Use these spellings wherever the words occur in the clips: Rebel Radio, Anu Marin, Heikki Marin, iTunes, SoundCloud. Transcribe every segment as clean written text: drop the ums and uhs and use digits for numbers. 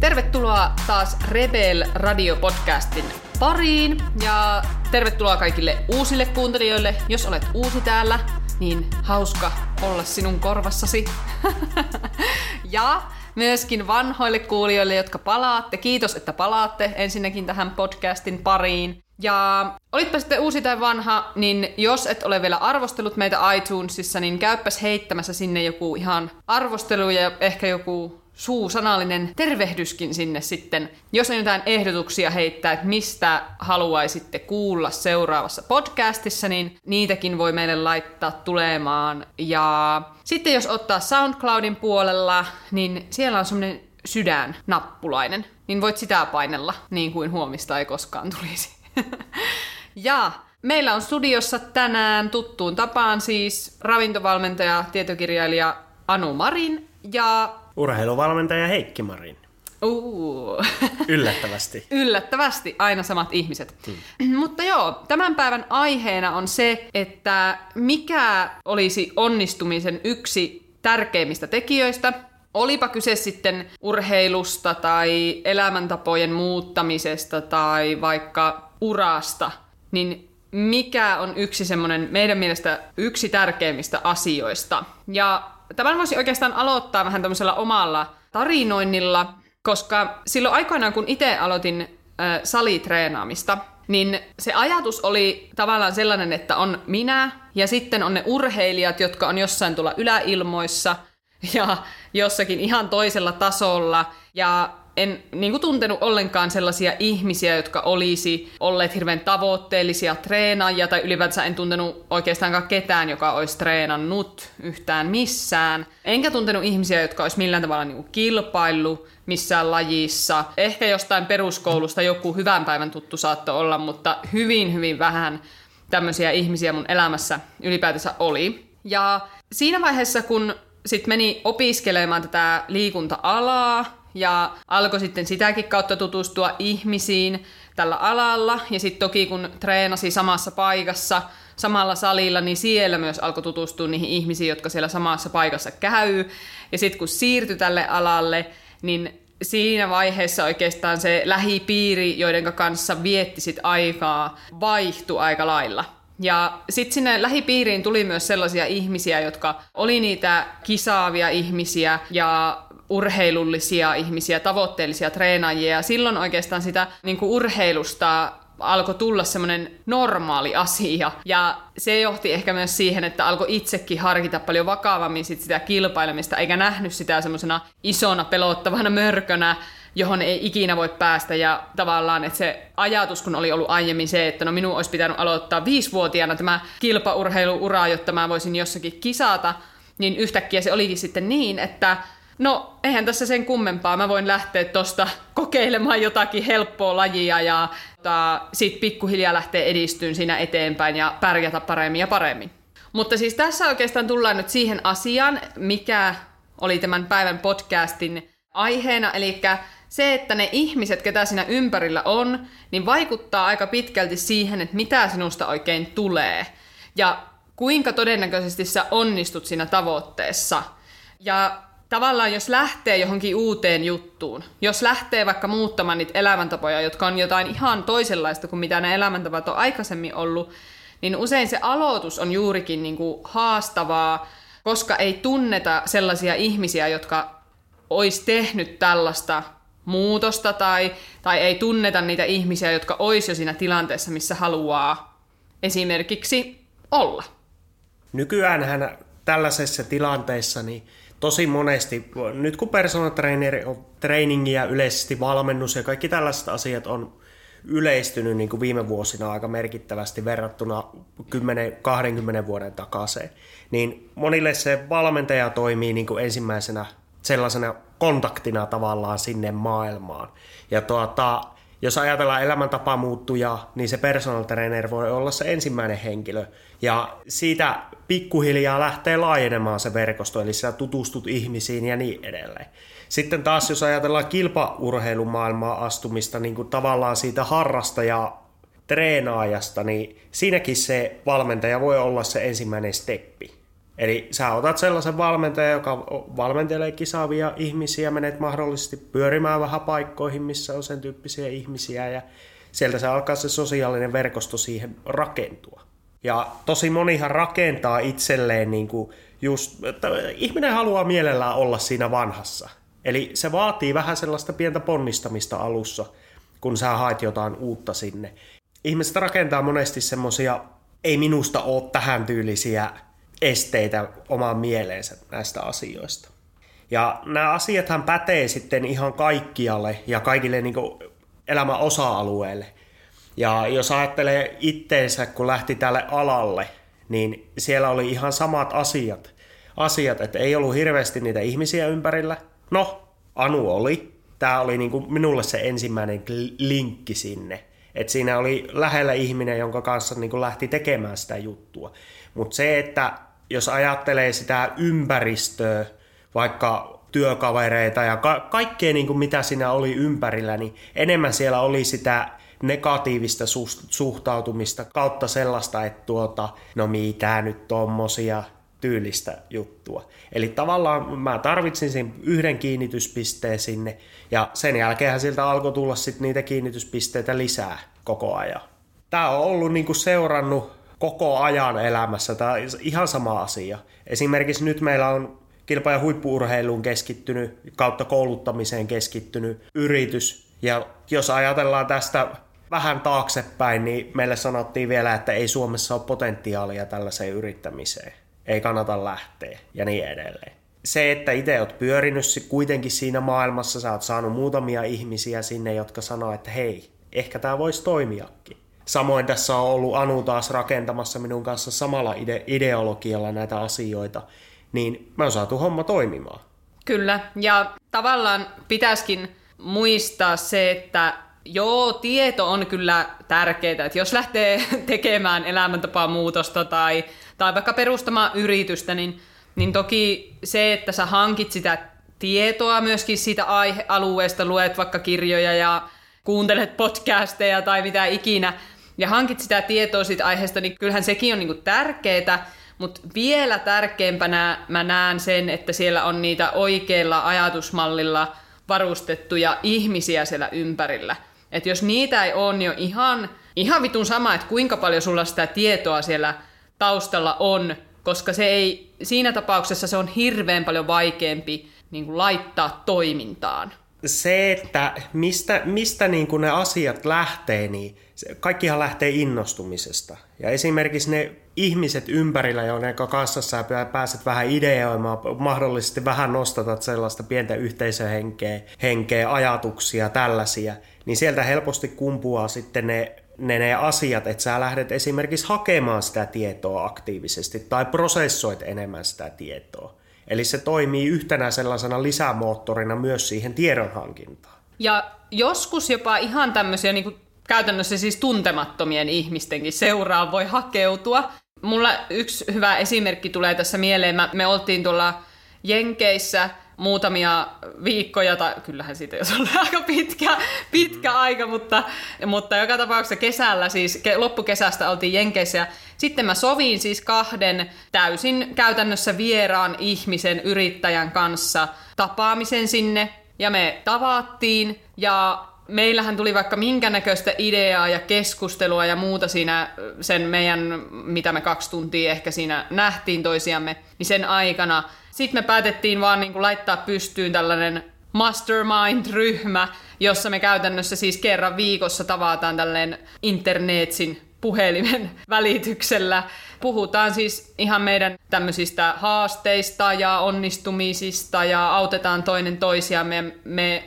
Tervetuloa taas Rebel Radio-podcastin pariin ja tervetuloa kaikille uusille kuuntelijoille. Jos olet uusi täällä, niin hauska olla sinun korvassasi. Ja myöskin vanhoille kuulijoille, jotka palaatte. Kiitos, että palaatte ensinnäkin tähän podcastin pariin. Ja olitpa sitten uusi tai vanha, niin jos et ole vielä arvostellut meitä iTunesissa, niin käyppäs heittämässä sinne joku ihan arvostelu ja ehkä joku suusanallinen tervehdyskin sinne sitten. Jos on jotain ehdotuksia heittää, että mistä haluaisitte kuulla seuraavassa podcastissa, niin niitäkin voi meille laittaa tulemaan. Ja sitten jos ottaa SoundCloudin puolella, niin siellä on semmoinen sydän-nappulainen, niin voit sitä painella niin kuin huomista ei koskaan tulisi. Ja meillä on studiossa tänään tuttuun tapaan siis ravintovalmentaja, tietokirjailija Anu Marin ja urheiluvalmentaja Heikki Marin. Yllättävästi. Yllättävästi, aina samat ihmiset. Mutta joo, tämän päivän aiheena on se, että mikä olisi onnistumisen yksi tärkeimmistä tekijöistä. Olipa kyse sitten urheilusta tai elämäntapojen muuttamisesta tai vaikka urasta, niin mikä on yksi semmoinen meidän mielestä yksi tärkeimmistä asioista. Ja tämän voisi oikeastaan aloittaa vähän tämmöisellä omalla tarinoinnilla, koska silloin aikoinaan, kun itse aloitin salitreenaamista, niin se ajatus oli tavallaan sellainen, että on minä ja sitten on ne urheilijat, jotka on jossain tuolla yläilmoissa ja jossakin ihan toisella tasolla. Ja en niin kuin tuntenut ollenkaan sellaisia ihmisiä, jotka olisi olleet hirveän tavoitteellisia treenaajia, tai ylipäätään en tuntenut oikeastaan ketään, joka olisi treenannut yhtään missään. Enkä tuntenut ihmisiä, jotka olisi millään tavalla niin kuin kilpaillut missään lajissa. Ehkä jostain peruskoulusta joku hyvän päivän tuttu saattoi olla, mutta hyvin, hyvin vähän tämmöisiä ihmisiä mun elämässä ylipäätänsä oli. Ja siinä vaiheessa, kun sitten meni opiskelemaan tätä liikunta-alaa, ja alkoi sitten sitäkin kautta tutustua ihmisiin tällä alalla. Ja sitten toki kun treenasi samassa paikassa, samalla salilla, niin siellä myös alkoi tutustua niihin ihmisiin, jotka siellä samassa paikassa käy. Ja sitten kun siirtyi tälle alalle, niin siinä vaiheessa oikeastaan se lähipiiri, joiden kanssa vietti sit aikaa, vaihtui aika lailla. Ja sitten sinne lähipiiriin tuli myös sellaisia ihmisiä, jotka oli niitä kisaavia ihmisiä ja urheilullisia ihmisiä, tavoitteellisia treenaajia, ja silloin oikeastaan sitä niin kuin urheilusta alkoi tulla semmoinen normaali asia, ja se johti ehkä myös siihen, että alkoi itsekin harkita paljon vakavammin sitä kilpailemista, eikä nähnyt sitä semmoisena isona pelottavana mörkönä, johon ei ikinä voi päästä, ja tavallaan, että se ajatus, kun oli ollut aiemmin se, että no minun olisi pitänyt aloittaa 5-vuotiaana tämä kilpaurheiluura, jotta mä voisin jossakin kisata, niin yhtäkkiä se olikin sitten niin, että no, eihän tässä sen kummempaa. Mä voin lähteä tosta kokeilemaan jotakin helppoa lajia ja sit pikkuhiljaa lähteä edistyyn siinä eteenpäin ja pärjätä paremmin ja paremmin. Mutta siis tässä oikeastaan tullaan nyt siihen asiaan, mikä oli tämän päivän podcastin aiheena. Eli se, että ne ihmiset, ketä siinä ympärillä on, niin vaikuttaa aika pitkälti siihen, että mitä sinusta oikein tulee ja kuinka todennäköisesti sä onnistut siinä tavoitteessa. Ja tavallaan jos lähtee johonkin uuteen juttuun, jos lähtee vaikka muuttamaan niitä elämäntapoja, jotka on jotain ihan toisenlaista kuin mitä ne elämäntavat on aikaisemmin ollut, niin usein se aloitus on juurikin niin kuin haastavaa, koska ei tunneta sellaisia ihmisiä, jotka olisi tehnyt tällaista muutosta tai ei tunneta niitä ihmisiä, jotka olisi jo siinä tilanteessa, missä haluaa esimerkiksi olla. Nykyäänhän tällaisessa tilanteessa niin tosi monesti, nyt kun personal trainer on trainingi ja yleisesti valmennus ja kaikki tällaiset asiat on yleistynyt niin kuin viime vuosina aika merkittävästi verrattuna 10-20 vuoden takaisin, niin monille se valmentaja toimii niin kuin ensimmäisenä sellaisena kontaktina tavallaan sinne maailmaan. Ja jos ajatellaan elämäntapa muuttujaa, niin se personal trainer voi olla se ensimmäinen henkilö. Ja siitä pikkuhiljaa lähtee laajenemaan se verkosto, eli sä tutustut ihmisiin ja niin edelleen. Sitten taas jos ajatellaan kilpaurheilumaailmaa astumista, niin kuin tavallaan siitä harrastaja-treenaajasta, niin siinäkin se valmentaja voi olla se ensimmäinen steppi. Eli sä otat sellaisen valmentajan, joka valmentelee kisaavia ihmisiä, menet mahdollisesti pyörimään vähän paikkoihin, missä on sen tyyppisiä ihmisiä, ja sieltä se alkaa se sosiaalinen verkosto siihen rakentua. Ja tosi monihan rakentaa itselleen, niin kuin just, että ihminen haluaa mielellään olla siinä vanhassa. Eli se vaatii vähän sellaista pientä ponnistamista alussa, kun sä haet jotain uutta sinne. Ihmiset rakentaa monesti semmoisia, ei minusta ole tähän tyylisiä esteitä omaan mieleensä näistä asioista. Ja nämä asiathan pätee sitten ihan kaikkialle ja kaikille niin kuin elämän osa-alueelle. Ja jos ajattelee itteensä, kun lähti tälle alalle, niin siellä oli ihan samat asiat, että ei ollut hirveästi niitä ihmisiä ympärillä. No, Anu oli. Tämä oli niin kuin minulle se ensimmäinen linkki sinne. Että siinä oli lähellä ihminen, jonka kanssa niin kuin lähti tekemään sitä juttua. Mutta se, että jos ajattelee sitä ympäristöä, vaikka työkavereita ja kaikkea niin kuin mitä siinä oli ympärillä, niin enemmän siellä oli sitä negatiivista suhtautumista kautta sellaista, että no mitä nyt tommosia tyylistä juttua. Eli tavallaan mä tarvitsin sen yhden kiinnitypisteen sinne, ja sen jälkeenhän siltä alkoi tulla sitten niitä kiinnityspisteitä lisää koko ajan. Tää on ollut niinku seurannut koko ajan elämässä, tää on ihan sama asia. Esimerkiksi nyt meillä on kilpa- ja huippu-urheiluun keskittynyt, kautta kouluttamiseen keskittynyt yritys, ja jos ajatellaan tästä vähän taaksepäin, niin meille sanottiin vielä, että ei Suomessa ole potentiaalia tällaiseen yrittämiseen. Ei kannata lähteä ja niin edelleen. Se, että itse oot pyörinyt kuitenkin siinä maailmassa, sä oot saanut muutamia ihmisiä sinne, jotka sanoo, että hei, ehkä tää voisi toimiakin. Samoin tässä on ollut Anu taas rakentamassa minun kanssa samalla ideologialla näitä asioita, niin mä oon saatu homma toimimaan. Kyllä, ja tavallaan pitäisikin muistaa se, että joo, tieto on kyllä tärkeää, että jos lähtee tekemään elämäntapamuutosta tai vaikka perustamaan yritystä, niin toki se, että sä hankit sitä tietoa myöskin siitä aihealueesta, luet vaikka kirjoja ja kuuntelet podcasteja tai mitä ikinä, ja hankit sitä tietoa siitä aiheesta, niin kyllähän sekin on niinku tärkeää, mutta vielä tärkeämpänä mä näen sen, että siellä on niitä oikeilla ajatusmallilla varustettuja ihmisiä siellä ympärillä. Että jos niitä ei ole, niin on ihan vitun sama, että kuinka paljon sulla sitä tietoa siellä taustalla on, koska siinä tapauksessa se on hirveän paljon vaikeampi niin kuin laittaa toimintaan. Se, että mistä niin kuin ne asiat lähtee, niin kaikkihan lähtee innostumisesta. Ja esimerkiksi ne ihmiset ympärillä, joiden kanssa sä pääset vähän ideoimaan, mahdollisesti vähän nostatat sellaista pientä yhteisöhenkeä, ajatuksia, tällaisia, niin sieltä helposti kumpuaa sitten ne asiat, että sä lähdet esimerkiksi hakemaan sitä tietoa aktiivisesti tai prosessoit enemmän sitä tietoa. Eli se toimii yhtenä sellaisena lisämoottorina myös siihen tiedonhankintaan. Ja joskus jopa ihan tämmöisiä niin kuin käytännössä siis tuntemattomien ihmistenkin seuraan voi hakeutua. Mulla yksi hyvä esimerkki tulee tässä mieleen. Me oltiin tuolla Jenkeissä muutamia viikkoja, tai kyllähän siitä jos oli aika pitkä aika, mutta joka tapauksessa kesällä, siis loppukesästä oltiin Jenkeissä, ja sitten mä sovin siis 2 täysin käytännössä vieraan ihmisen yrittäjän kanssa tapaamisen sinne, ja me tavattiin, ja meillähän tuli vaikka minkä näköistä ideaa ja keskustelua ja muuta siinä sen meidän, mitä me 2 tuntia ehkä siinä nähtiin toisiamme, niin sen aikana. Sitten me päätettiin vaan niin kuin laittaa pystyyn tällainen mastermind-ryhmä, jossa me käytännössä siis kerran viikossa tavataan tälleen internetsin puhelimen välityksellä. Puhutaan siis ihan meidän tämmöisistä haasteista ja onnistumisista ja autetaan toinen toisiamme. Me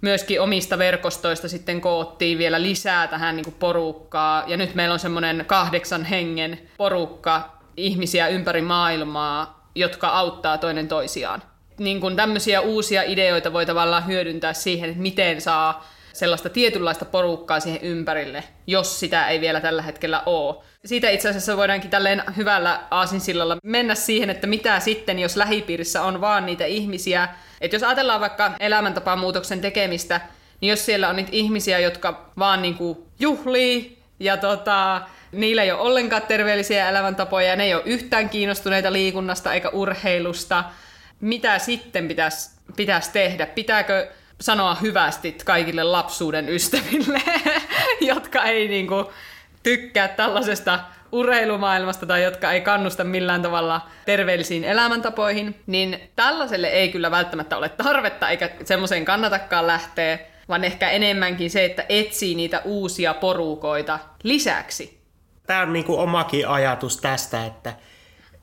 myöskin omista verkostoista sitten koottiin vielä lisää tähän niin kuin porukkaa. Ja nyt meillä on semmoinen 8 hengen porukka ihmisiä ympäri maailmaa, jotka auttaa toinen toisiaan. Niin kuin tämmöisiä uusia ideoita voi tavallaan hyödyntää siihen, että miten saa sellaista tietynlaista porukkaa siihen ympärille, jos sitä ei vielä tällä hetkellä ole. Siitä itse asiassa voidaankin tälleen hyvällä aasinsillalla mennä siihen, että mitä sitten, jos lähipiirissä on vaan niitä ihmisiä. Että jos ajatellaan vaikka elämäntapamuutoksen tekemistä, niin jos siellä on niitä ihmisiä, jotka vaan niinku juhlii ja niillä ei ole ollenkaan terveellisiä elämäntapoja, ne ei ole yhtään kiinnostuneita liikunnasta eikä urheilusta. Mitä sitten pitäisi tehdä? Pitääkö sanoa hyvästit kaikille lapsuuden ystäville, jotka ei niinku tykkää tällaisesta urheilumaailmasta tai jotka ei kannusta millään tavalla terveellisiin elämäntapoihin, niin tällaiselle ei kyllä välttämättä ole tarvetta eikä semmoiseen kannatakaan lähteä, vaan ehkä enemmänkin se, että etsii niitä uusia porukoita lisäksi. Tämä on niin kuin omakin ajatus tästä, että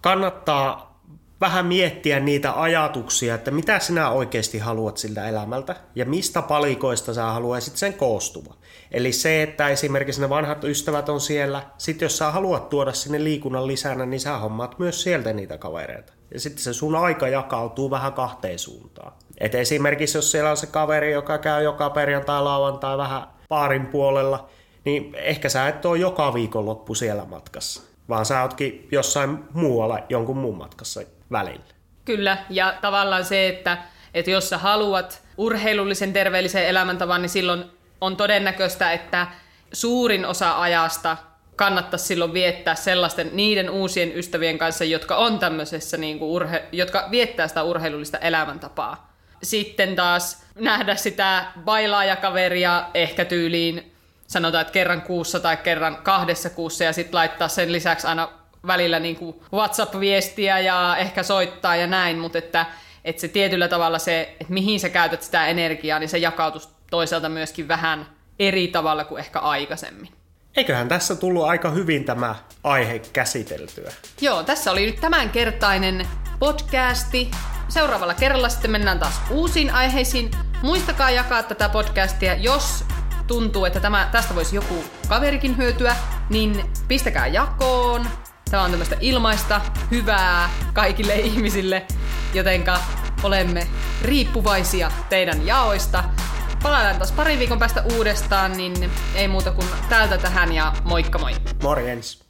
kannattaa vähän miettiä niitä ajatuksia, että mitä sinä oikeasti haluat siltä elämältä ja mistä palikoista sä haluaisit sen koostuvan. Eli se, että esimerkiksi ne vanhat ystävät on siellä, sitten jos sä haluat tuoda sinne liikunnan lisänä, niin sä hommaat myös sieltä niitä kavereita. Ja sitten se sun aika jakautuu vähän kahteen suuntaan. Et esimerkiksi jos siellä on se kaveri, joka käy joka perjantai, lauantai vähän baarin puolella, niin ehkä sä et ole joka viikonloppu siellä matkassa, vaan sä ootkin jossain muualla jonkun muun matkassa välillä. Kyllä, ja tavallaan se, että jos sä haluat urheilullisen terveellisen elämäntavan, niin silloin on todennäköistä, että suurin osa ajasta kannattaisi silloin viettää sellaisten niiden uusien ystävien kanssa, jotka on tämmöisessä, niin kuin jotka viettää sitä urheilullista elämäntapaa. Sitten taas nähdä sitä bailaajakaveria ehkä tyyliin, sanotaan, että kerran kuussa tai kerran 2 kuussa, ja sitten laittaa sen lisäksi aina välillä niin kuin WhatsApp-viestiä ja ehkä soittaa ja näin, mutta että se tietyllä tavalla se, että mihin sä käytät sitä energiaa, niin se jakautuisi toisaalta myöskin vähän eri tavalla kuin ehkä aikaisemmin. Eiköhän tässä tullut aika hyvin tämä aihe käsiteltyä. Joo, tässä oli nyt tämänkertainen podcasti. Seuraavalla kerralla sitten mennään taas uusiin aiheisiin. Muistakaa jakaa tätä podcastia, jos tuntuu, että tästä voisi joku kaverikin hyötyä, niin pistäkää jakoon. Tämä on tämmöistä ilmaista, hyvää kaikille ihmisille, jotenka olemme riippuvaisia teidän jaoista. Palaillaan taas parin viikon päästä uudestaan, niin ei muuta kuin täältä tähän ja moikka moi! Morjens!